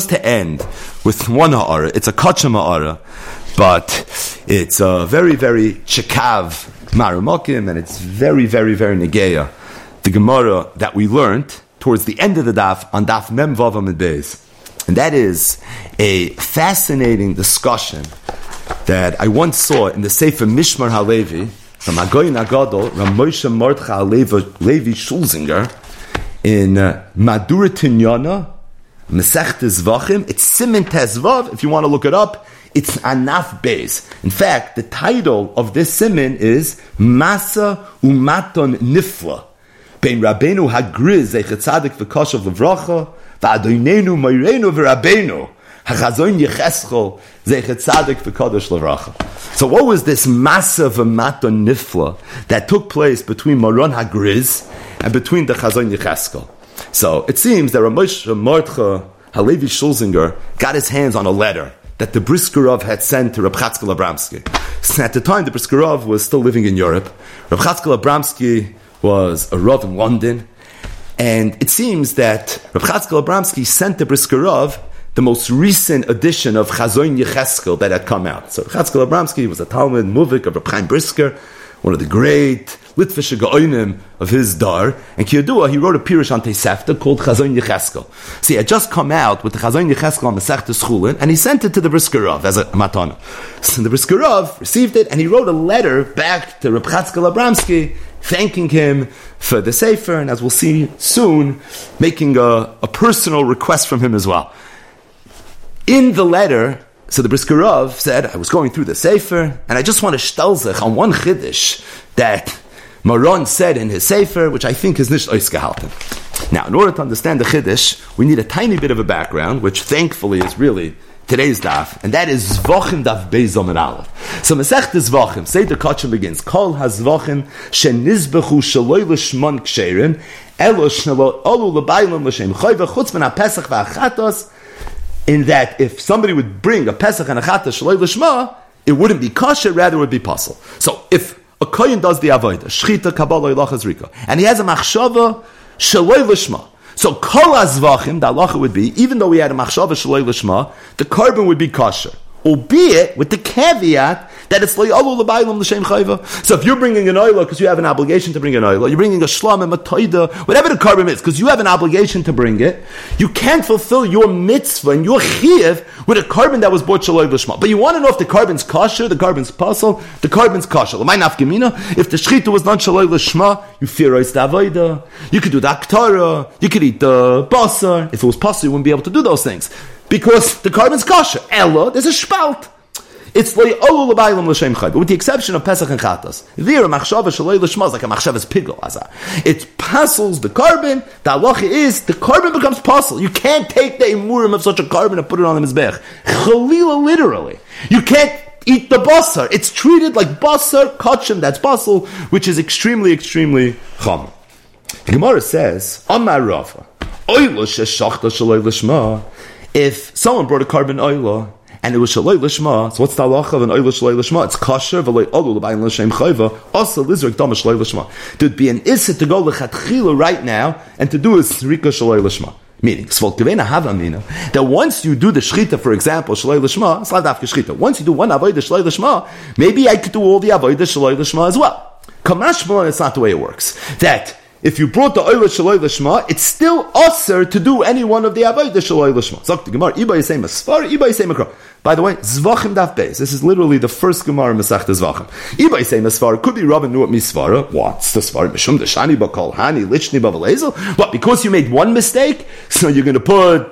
Just to end with one ha'ara, it's a kachim ha'ara, but it's a very, very chekav maramokim, and it's very, very, very negeya. The Gemara that we learned towards the end of the daf, on daf mem vav amid beis. And that is a fascinating discussion that I once saw in the Sefer Mishmar HaLevi from Hagoyin Agadol, Ram Moshe Mordechai Levi Shulzinger, in Madura Tinyana, Mesach Tezvachim. It's Simen Tezvav, if you want to look it up. It's Anaf Beis. In fact, the title of this simen is Masa Umaton Nifla. Bein Rabbeinu Hagriz, Zecher Tzadik v'Koshav Levracha, v'Adonenu Moirenu v'Rabbeinu, Chazon Yecheskel, Zecher Tzadik v'Kadosh Levracha. So what was this Masa V'Maton Nifla that took place between Moron Hagriz and between the Chazon Yecheskel? So it seems that Rav Moshe Mordechai HaLevi Shulzinger got his hands on a letter that the Brisker Rav had sent to Rav Chatzkel Abramsky. At the time, the Brisker Rav was still living in Europe. Rav Chatzkel Abramsky was a Rav in London, and it seems that Rav Chatzkel Abramsky sent the Brisker Rav the most recent edition of Chazon Yecheskel that had come out. So Rav Chatzkel Abramsky was a Talmud Muvik of Reb Chaim Brisker, one of the great Litvish Gaonim of his dar, and Kiyodua, he wrote a Pirush on Tesefta called Chazon Yecheskel. So he had just come out with the Chazon Yecheskel on Mesech Teshulin, and he sent it to the Brisker Rav as a matana. So the Brisker Rav received it, and he wrote a letter back to Reb Chatzkel Abramsky, thanking him for the Sefer, and as we'll see soon, making a personal request from him as well. In the letter, so the Brisker Rav said, I was going through the Sefer, and I just want to shtelzich on one chiddush that Maron said in his Sefer, which I think is nish ois gehalten. Now, in order to understand the chiddush, we need a tiny bit of a background, which thankfully is really today's daf, and that is Zvachim daf Beis Omer Aleph. So Mesech Tezvachim, Seder Kachim begins, Kol hazvachim shenizbechu shaloi l'shmon ksherim, elo shnelo olu l'bayilom l'shem choy v'chutz min ha-pesach v'achatos, in that if somebody would bring a pesach and a chatos shaloi l'shma, it wouldn't be kosher, rather it would be pasul. So if a kohen does the avodah, shchita, kabbalah, ilacha, zrika, and he has a machshava shaloi l'shma, so kol hazvachim, the halacha would be, even though we had a machshava shaloi l'shma, the korban would be kosher, albeit with the caveat that it's loyalu l'baylam l'shem chayva. So if you're bringing an oila because you have an obligation to bring an oila, you're bringing a shlam, a matoida, whatever the korban is, because you have an obligation to bring it, you can't fulfill your mitzvah and your chiyuv with a korban that was brought shaloi l'shma. But you want to know if the korban's kosher, the korban's pasul, the korban's kosher. L'may nafkamina, if the shchita was not shaloi l'shma, you fear ois d'avoida, you could do the aktara, you could eat the basar. If it was pasul, you wouldn't be able to do those things, because the carbon's kosher. Ella, there's a shpalt. It's le'olu l'baylam l'shem chayv, with the exception of Pesach and Chatos. There, a machshava shaloi l'shma is like a machshava's pigel. It puzzles the carbon. The halacha is, the carbon becomes puzzle. You can't take the imurim of such a carbon and put it on the mizbech. Chalila, literally. You can't eat the basar. It's treated like basar, kachim, that's puzzle, which is extremely, extremely chum. The Gemara says, Amar Rava, oilo sheshachta shaloi l'shma. If someone brought a carbon oila and it was shaloi l'shma, so what's the halacha of an oila shaloi l'shma? It's kasher v'loi olu l'bayin l'shem chayva, also lizrik dama shaloi l'shma. There'd be an issa to go l'chatchila right now and to do a srika shaloi l'shma. Meaning, that once you do the shchita, for example, shaloi l'shma, it's not after shchita. Once you do one avodah shaloi l'shma, maybe I could do all the avodah shaloi l'shma as well. Kamashma, it's not the way it works. That if you brought the oila shaloi l'shma, it's still osir to do any one of the avodah shaloi l'shma. Zok the Gemara, iba yisei masfar, iba yisei makro. By the way, zvachim daf beis. This is literally the first Gemara Mesach Tezvachim. Iba yisei masfar. Could be Rabban knew it misvara. What's the svara? Mishum deshani bakal hani lichni bavalezel. But because you made one mistake, so you're going to put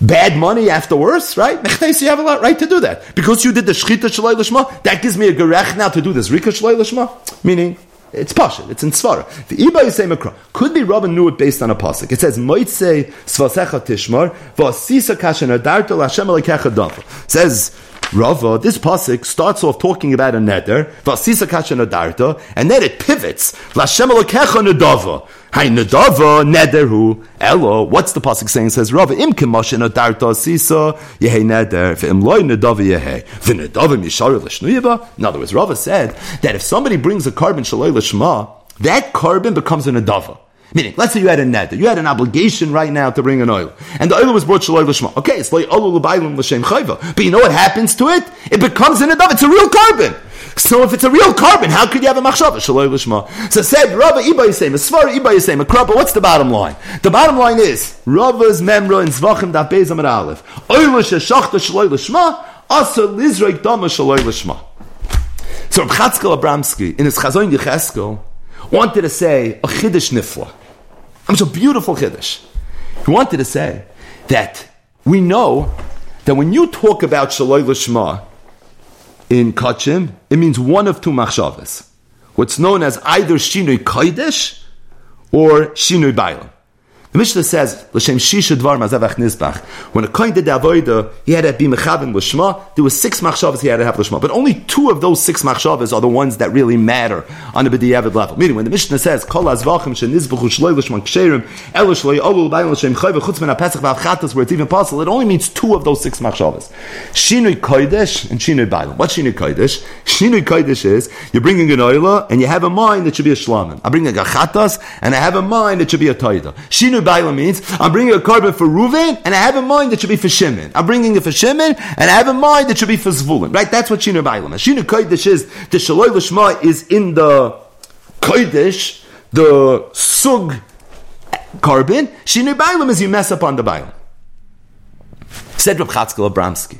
bad money afterwards, right? Mechneis, you have a lot right to do that because you did the shchita shaloi l'shma. That gives me a gerech now to do this rika shaloi l'shma. Meaning, it's Pasha, it's in Svara. The Iba Yisei Makra. Could be Rabban knew it based on a pasuk. It says, Moitse Svasecha Tishmar, Vasisa Kashan Adarto Hashem Alekecha Dafa. Says Rava, this pasuk starts off talking about a neder, Vasisa Kashan Adarto, and then it pivots. Lashem Alekecha Nadava. Hai Nadava, neder who? Elo, what's the pasuk saying? It says Rava, Im Kimashin Adarto Sisa, Yehe Neder, Vim Loi Nadava Yehe, Vinadava Mishari Lashnuiva. In other words, Rava said that if somebody brings a carbon Shaloi Lashma, that carbon becomes an adava. Meaning, let's say you had a neder, you had an obligation right now to bring an oil, and the oil was brought shaloi l'shma. Okay, it's like olu l'baylim l'shem chayva. But you know what happens to it? It becomes an neder. It's a real carbon. So if it's a real carbon, how could you have a machshava shaloi l'shma? So said Rava iba yisem, a svara iba yisem, a krabba. What's the bottom line? The bottom line is Rava's memra in Zvachim daf beis amar aleph. Oil sheshachta shaloi l'shma, asa lizrek dama shaloi l'shma. So Rav Chatzkel Abramsky in his Chazon Yecheskel wanted to say a chiddush nifla. It's a beautiful chiddush. He wanted to say that we know that when you talk about shaloi l'shma in Kachim, it means one of two machshavas. What's known as either shinui kodesh or shinui bailam. The Mishnah says, "L'shem shisha dvar mazavach nizbach." When a kohen did the avodah, he had to be mechaven l'shma. There were 6 machshavas he had to have l'shma, but only 2 of those 6 machshavas are the ones that really matter on a b'diavad level. Meaning, when the Mishnah says, "Kol azvachim shenizbuchu shloi l'shma ksherim elu shloi olu l'bayim l'shem chayv chutz min hapesach v'avchatas," where it's even possible, it only means 2 of those 6 machshavas: shinui kodesh and shinui bayim. What's shinui kodesh? Shinui kodesh is you're bringing an oila and you have a mind that should be a shlamim. I bring a chatas and I have a mind that should be a toida. Bailam means I'm bringing a carbon for Reuven, and I have a mind that should be for Shimon. I'm bringing it for Shimon, and I have a mind that should be for Zvulun. Right? That's what Shinu Bailam is. Shinu Kodesh is the Shaloi Lashma is in the Kodesh, the Sug carbon. Shinu Bailam is you mess up on the Bailam. Said Rav Chatzkel Abramsky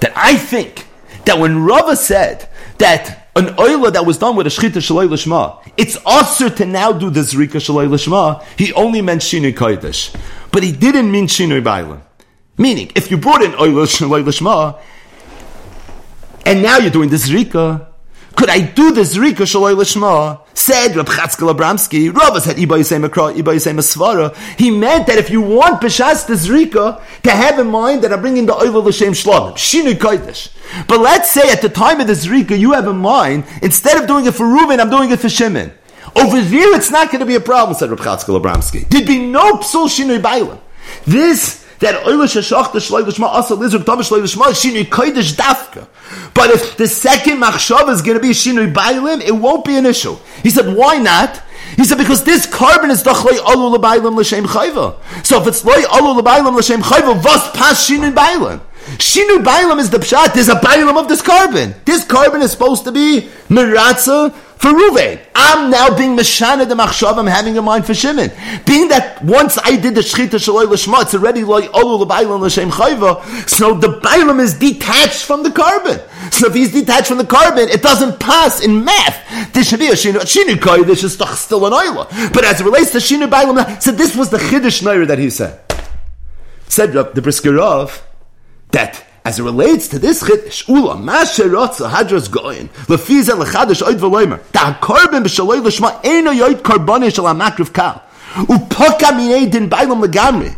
that I think that when Rava said that an oila that was done with a shechita shaloi l'shma, it's usher to now do the zrika shaloi l'shma. He only meant shinui kodesh, but he didn't mean shinui bailam. Meaning, if you brought in oila shaloi l'shma, and now you're doing the zrika, could I do the zrika shaloi l'shma? Said Reb Chatzkel Abramsky, Rava said iba yisem akra, iba yisem asvara. He meant that if you want b'shas the zrika, to have in mind that I'm bringing the oila l'shem shlomim, shinui kodesh. But let's say at the time of the zrika, you have in mind, instead of doing it for Reuven, I'm doing it for Shimon. Over there, it's not going to be a problem, said Reb Chatzkel Abramsky. There'd be no psul shinui bailam. This, that oila sheshachta shloi l'shma, asa lizrek dama shloi l'shma, shinui kodesh dafka. But if the second machshava is going to be shinui bailam, it won't be an issue. He said, why not? He said, because this carbon is dochloi alu l'bailam l'shem chayva. So if it's loi alu l'bailam l'shem chayva, vas pas shinui bailam. Shinu Bailam is the pshat. There's a Bailam of this carbon. This carbon is supposed to be Meratza for Ruvain. I'm now being Meshana de Machshav. I'm having a mind for Shimon. Being that once I did the Shechita Shaloi L'Shma, it's already like Olu L'Bailam L'Shem Chayva. So the Bailam is detached from the carbon. So if he's detached from the carbon, it doesn't pass in math. This should be a Shinu Kodesh is still an Oila. But as it relates to Shinu Bailam, so this was the Chiddush Naira that he said. Said the Brisker Rav, that as it relates to this chiddush, ula masheratz hadras goyin lefiza lechadash oid v'loimer da carbon b'shaloi l'shma eno yoid carbonish ala makriv kal upaka minei din bailam legamri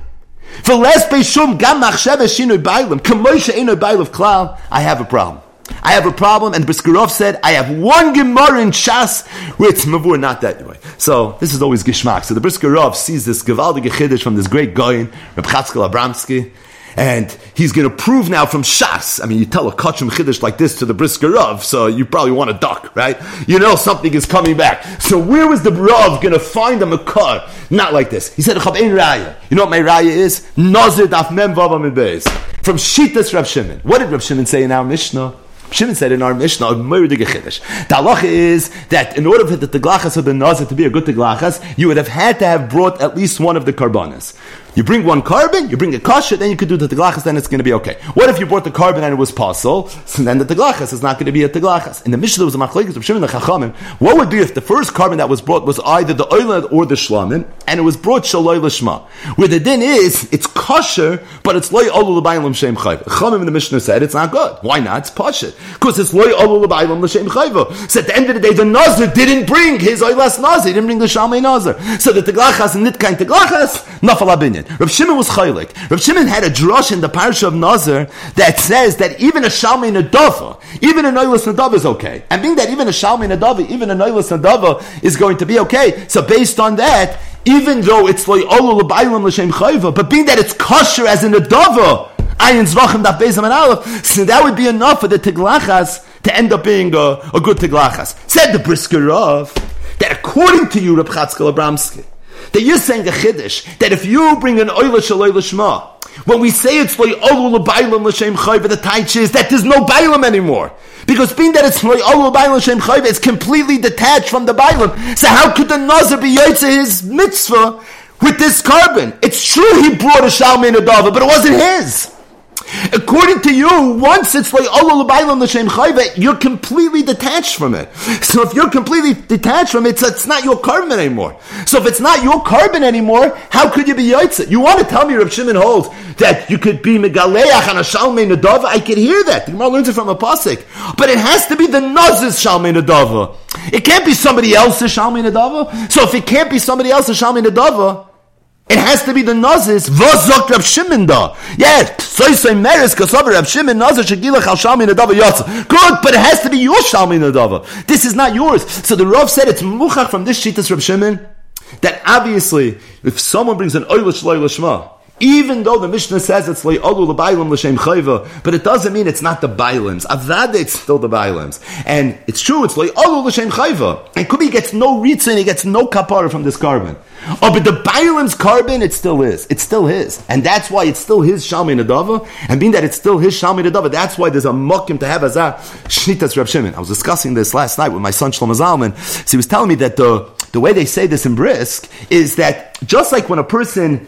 v'les beishum gam machshav eshinoi bailam kamosha eno bailam klal. I have a problem. I have a problem, and Brisker Rav said, I have one Gemara in Shas where it's mavur not that way. So this is always gishmak. So the Brisker Rav sees this gevaldige chiddush from this great goyin, Reb Chatzkel Abramsky. And he's going to prove now from Shas. I mean, you tell a Kachim Chiddush like this to the Brisker Rav, so you probably want to duck, right? You know something is coming back. So where was the Rav going to find a Makar? Not like this. He said, Chav ein Raya. You know what my Raya is? Nazir daf mem vav amid beis. From Shittas Rav Shimon. What did Rav Shimon say in our Mishnah? Shimon said in our Mishnah, the halacha is that in order for the teglachas of the nazir to be a good teglachas, you would have had to have brought at least one of the karbanas. You bring one carbon, you bring a kasha, then you could do the teglachas, then it's going to be okay. What if you brought the carbon and it was pasul? So then the teglachas is not going to be a teglachas. In the Mishnah, there was a machlokes of Shimon and Chachamim. What would be if the first carbon that was brought was either the oilad or the shlamim, and it was brought shaloi l'shma? Where the din is, it's kasher, but it's loy olu l'bayim l'shem chayv. Chachamim in the Mishnah said it's not good. Why not? It's pashut. Because it's loy olu l'bayim l'shem chayv. So at the end of the day, the nazir didn't bring his oilas nazir. He didn't bring the shalmei nazir. So the teglachas and nitkain teglachas nafal abinyan. Rav Shimon was chaylik. Rav Shimon had a drush in the parsha of Nazir that says that even a shalmei nadava, even a noilas nadava is okay. And being that even a shalmei nadava, even a noilas nadava is going to be okay, so based on that, even though it's loyolu l'baylam l'shem chayva, but being that it's kosher as a nadava, ayin zvachim daf beis amar aleph, so that would be enough for the teglachas to end up being a good teglachas. Said the Brisker Rav that according to you, Reb Chatzkel Abramsky, that you're saying a chiddush, that if you bring an oila shaloi l'shma, when we say it's lo'olu l'baylam l'shem chayv, the taich is that there's no baylam anymore. Because being that it's lo'olu l'baylam l'shem chayv, it's completely detached from the baylam. So how could the nazir be yotzei his mitzvah with this carbon? It's true he brought a shalmei nedava, but it wasn't his. According to you, once it's like Ola L'Baylam L'Shem Chayveh, you're completely detached from it. So if you're completely detached from it, it's not your carbon anymore. So if it's not your carbon anymore, how could you be Yotze? You want to tell me, Rav Shimon holds, that you could be Megaleach on a Shalmei Nadava? I could hear that. The Gemara learns it from a Pasuk. But it has to be the Nazir's Shalmei Nadava. It can't be somebody else's Shalmei Nadava. So if it can't be somebody else's Shalmei Nadava, it has to be the Nazis. V'zok Rav Shimon da. Yes, so meris kasav Rav Shimon Nazir shegilach al shalmi nadava yatsa. Good, but it has to be your shalmi nadava. This is not yours. So the Rav said it's muchach from this shittas Rav Shimon that obviously if someone brings an oilish loy l'shma, even though the Mishnah says it's le'olu l'baylam l'shem chayva, but it doesn't mean it's not the bailams. Avada, it's still the bailams. And it's true, it's le'olu l'shem chayva. And Kubi gets no ritzin, he gets no kapara from this carbon. Oh, but the bailams carbon, it still is. It's still his. And that's why it's still his shalmei nadava. And being that it's still his shalmei nadava, that's why there's a mokim to have azah shnitas Reb Shimon. I was discussing this last night with my son Shlomo Zalman. So he was telling me that the way they say this in Brisk is that just like when a person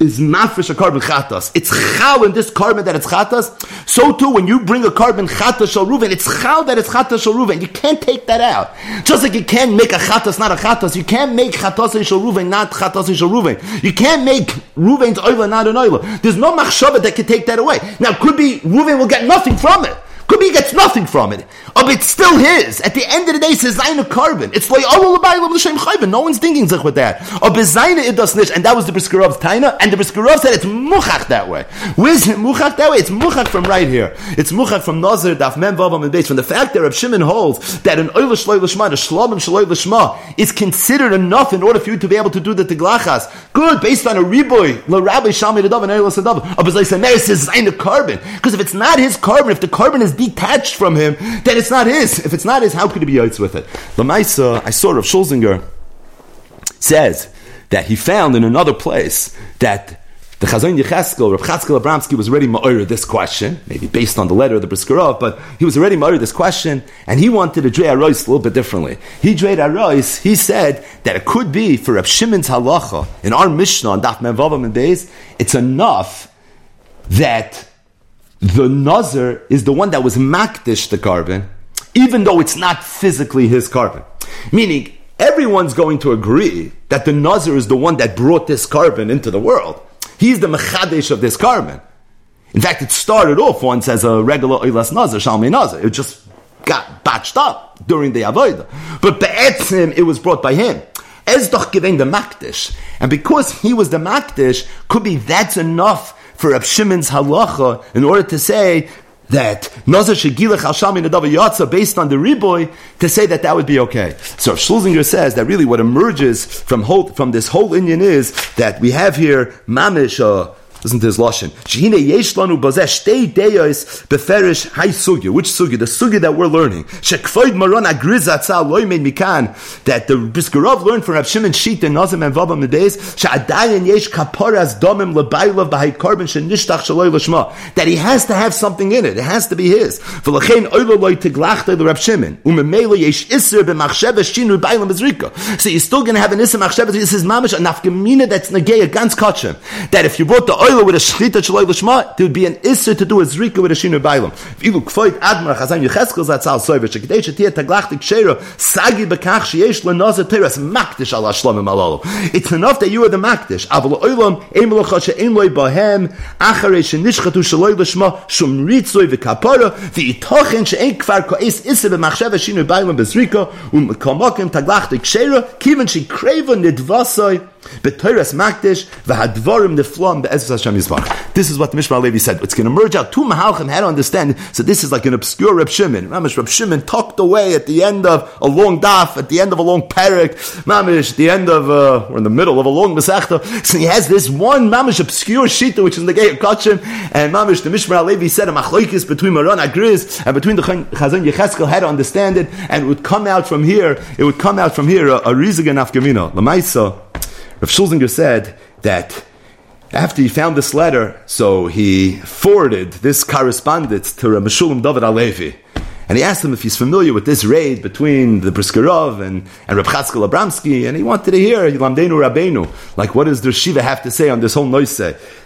is mafresh a carbon chatas, it's chal in this carbon that it's chatas, so too when you bring a carbon chatas shal ruven, it's chal that it's chatas shal ruven. You can't take that out. Just like you can't make a chatas not a chatas, you can't make chatas shal ruven not chatas shal ruven. You can't make ruven's oila not an oila. There's no machshava that can take that away. Now it could be ruven will get nothing from it. Could be he gets nothing from it. But it's still his. At the end of the day, it's Zaina carbon. It's like, no one's thinking with that. And that was the Brisker Rav's taina, and the Brisker Rav said it's muchach that way. Where's it muchach that way? It's muchach from right here. It's muchach from Nazir, Daf Mem Vavam and Beis. From the fact that Reb Shimon holds that an oil shloy l'shma, a shlomim shloy l'shma, is considered enough in order for you to be able to do the tiglachas. Good, based on a riboy, l'rabbi shalmei d'adav and oil l'sadav. It's Zaina carbon. Because if it's not his carbon, if the carbon is detached from him, then it's not his. If it's not his, how could he be yotz with it? L'maisa, I saw Rav Shulzinger says that he found in another place that the Chazon Yecheskel, Rav Chatzkel Abramsky, was already ma'or this question, maybe based on the letter of the Brisker Rav, but he was already ma'or this question, and he wanted to drei arois a little bit differently. He drei arois, he said that it could be for Rav Shimon's halacha, in our Mishnah on Daf Mem Vavam and Beis, it's enough that the Nazir is the one that was makdish the carbon, even though it's not physically his carbon. Meaning, everyone's going to agree that the Nazir is the one that brought this carbon into the world. He's the mechadesh of this carbon. In fact, it started off once as a regular oilas Nazir, Shalmei Nazir. It just got batched up during the Avodah. But be'etzim, it was brought by him. Ez doch gevein the makdish. And because he was the makdish, could be that's enough for Reb Shimon's halacha, in order to say that Nazir shegilach al shalmei nadav yatsa, based on the riboy, to say that that would be okay. So Rav Shulzinger says that really what emerges from this whole inyan is that we have here mamish. Listen to his lashon. Shehine yesh lanu bazeh shtei deyos beferish hay sugya. Which sugya? The sugya that we're learning. Shekfoid maron agriz atza loimed mikan. That the Brisker Rav learned from Rav Shimon Shita and Nazim and Vabam Medeis. She'adayin yesh kaparas domim lebaylav b'hay karben shenishtach shaloi l'shma. That he has to have something in it. It has to be his. V'lachein oilo loy teglachtei l'Rav Shimon. U'memelo yesh iser b'machsheva shinu b'aylam b'zrika. So you're still going to have an iser machsheva. This is mamish a nafgemina that's negei ganz kachem. That if you brought the with a shchita shaloi l'shma, there would be an isser to do a zrika with a shinu b'aylam. V'ilu k'foyt admar Chazon Yecheskel zatzal soiver shekidei shetiyah taglachtik sheira sagi b'kach sheyesh l'nazir teres makdish ala shlomim alalo. It's enough that you are the makdish. Avol oilam ein melacha she'ein loy bahem acharei shenishchatu shaloi l'shma shum ritzoi v'kapara v'itochen she'ein kvar ko'es isser b'machshav shinu b'aylam b'zrika u'mekamokim taglachtik sheira kivin she'kreva nidvasoi. This is what the Mishmar HaLevi said. It's going to merge out two mahalchim, how to understand. So this is like an obscure Reb Shimon. Mamish Reb Shimon tucked away at the end of a long daf, at the end of a long parak, Mamish, the end of, or in the middle of a long mesachta. So he has this one Mamish obscure shita, which is the Gei of Kachim, and Mamish, the Mishmar HaLevi said, a machlokes between Maran Agriz and between the Chazon Yecheskel, how to understand it, and it would come out from here a rizig and nafka mina. L'maisa, Rav Shulzinger said that after he found this letter, so he forwarded this correspondence to Rav Meshulam Dovid HaLevi. And he asked him if he's familiar with this raid between the Brisker Rav and Rav Chatzkel Abramsky, and he wanted to hear Yilamdeinu Rabbeinu, like what does the Shiva have to say on this whole noise?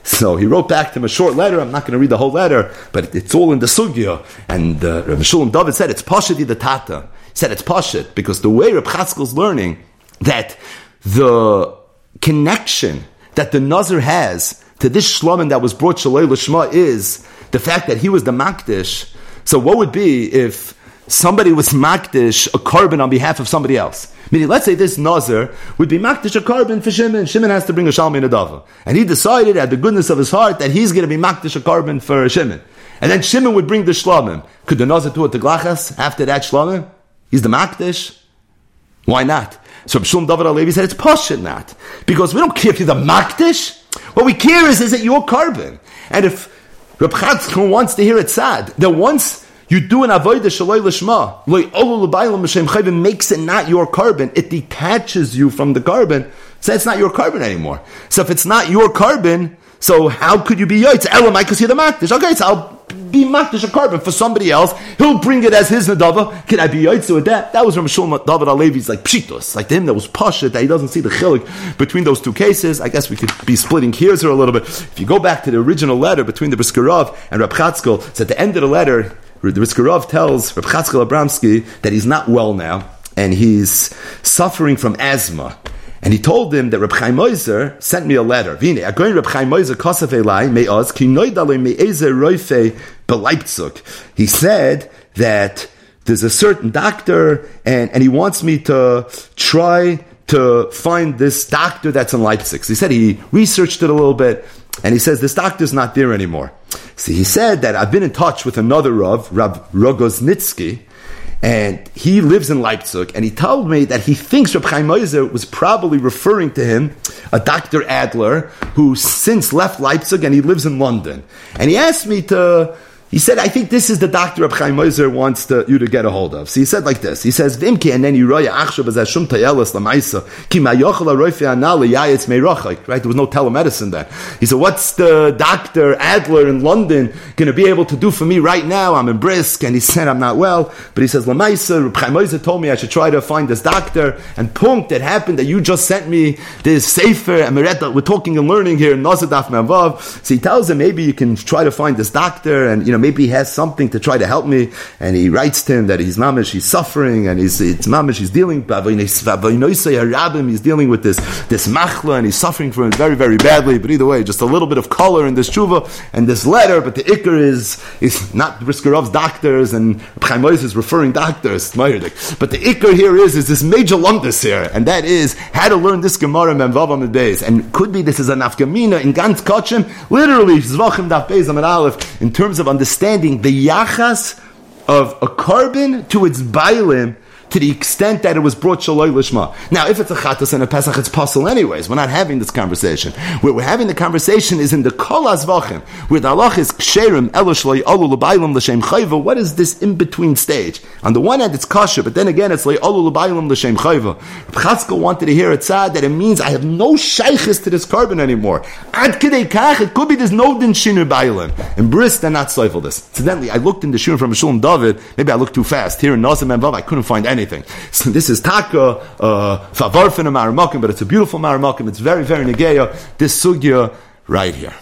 So he wrote back to him a short letter. I'm not going to read the whole letter, but it's all in the sugya. And Rav Meshulam Dovid said it's Pashit the Tata. He said it's Pashit because the way Rav Chatzkel's learning that the connection that the Nazir has to this Shloman that was brought Shalei Lishma is the fact that he was the Makdish. So what would be if somebody was makdish a carbon on behalf of somebody else? Meaning, let's say this Nazir would be makdish a carbon for Shimon. Shimon has to bring a shalmi and a dava. And he decided at the goodness of his heart that he's going to be makdish a carbon for Shimon. And then Shimon would bring the shlomim. Could the Nazir do a teglachas after that shlomim? He's the makdish. Why not? So Reb Meshulam Dovid HaLevi said, it's posh and not. Because we don't care if you're the makdish. What we care is it your carbon? And if Reb Chatzkel wants to hear it sad, that once you do an avodah shaloi l'shma, loy olu l'baylam l'shem chayvim, makes it not your carbon, it detaches you from the carbon, so it's not your carbon anymore. So if it's not your carbon, so how could you be yoitz? Elamai, because you're the makdish. Okay, so I'll be makdish a carbon for somebody else, he'll bring it as his nedava, can I be yoitz with that? That was Reb Meshulam Dovid HaLevi's like pshitos, like to him that was pashut, that he doesn't see the chilik between those two cases. I guess we could be splitting hairs here a little bit. If you go back to the original letter between the Brisker Rav and Reb Chatzkel, it's at the end of the letter, the Brisker Rav tells Reb Chatzkel Abramsky that he's not well now, and he's suffering from asthma. And he told him that Reb Chaim Ozer sent me a letter. Vine, agoin Reb Chaim Ozer kosef elai me'oz ki noidalei me'ezer roife beleipzug. He said that there's a certain doctor and he wants me to try to find this doctor that's in Leipzig. So he said he researched it a little bit and he says this doctor's not there anymore. So he said that I've been in touch with another Rav, Reb Rogoznitsky, and he lives in Leipzig, and he told me that he thinks Reb Chaim Ozer was probably referring to him, a Dr. Adler, who since left Leipzig and he lives in London. And he asked me to, he said, I think this is the doctor Reb Chaim Ozer wants you to get a hold of. So he said like this, he says, Vimki eneni roya achshav az shum tayelas lamaisa, ki mayochel harofe ana liyayetz meirachik. Right? There was no telemedicine then. He said, what's the Dr. Adler in London going to be able to do for me right now? I'm in Brisk. And he said, I'm not well. But he says, lamaisa, Reb Chaim Ozer told me I should try to find this doctor. And punk, it happened that you just sent me this sefer, and we're talking and learning here in Nazadaf Mavav. So he tells him, maybe you can try to find this doctor, and you know, maybe he has something to try to help me. And he writes to him that he's mamish, he's suffering, and he's dealing with this machla, and he's suffering from it very, very badly. But either way, just a little bit of color in this tshuva and this letter. But the ikar is not Brisker Rav's doctors, and Chaim Ozer is referring doctors. But the ikar here is this major lumdus here, and that is how to learn this Gemara Memvavam Beis. And could be this is a nafkamina in Gantz Kachim, literally Zvachim Daf Beis Amud Aleph, in terms of understanding the yachas of a carbon to its bailim to the extent that it was brought shaloi lishma. Now, if it's a chatas and a pesach, it's pasul anyways. We're not having this conversation. Where we're having the conversation is in the kol azvachim, where the halach is ksherim elo shloi olu l'baylim l'shem chayva. What is this in-between stage? On the one hand, it's kasher, but then again, it's loi olu l'baylim l'shem chayva. Chatzkel wanted to hear it said that it means I have no shaykhis to this carbon anymore. Ad kidei kach, it could be there's no din shinur baylim. In Bris, they're not soifel this. Incidentally, I looked in the shir from Meshulam Dovid. Maybe I looked too fast. Here in Nazim and Vav, I couldn't find any. So this is Taka, Favarfin, a Maramakim, but it's a beautiful Maramakim. It's very, very Negeya, this Sugya right here.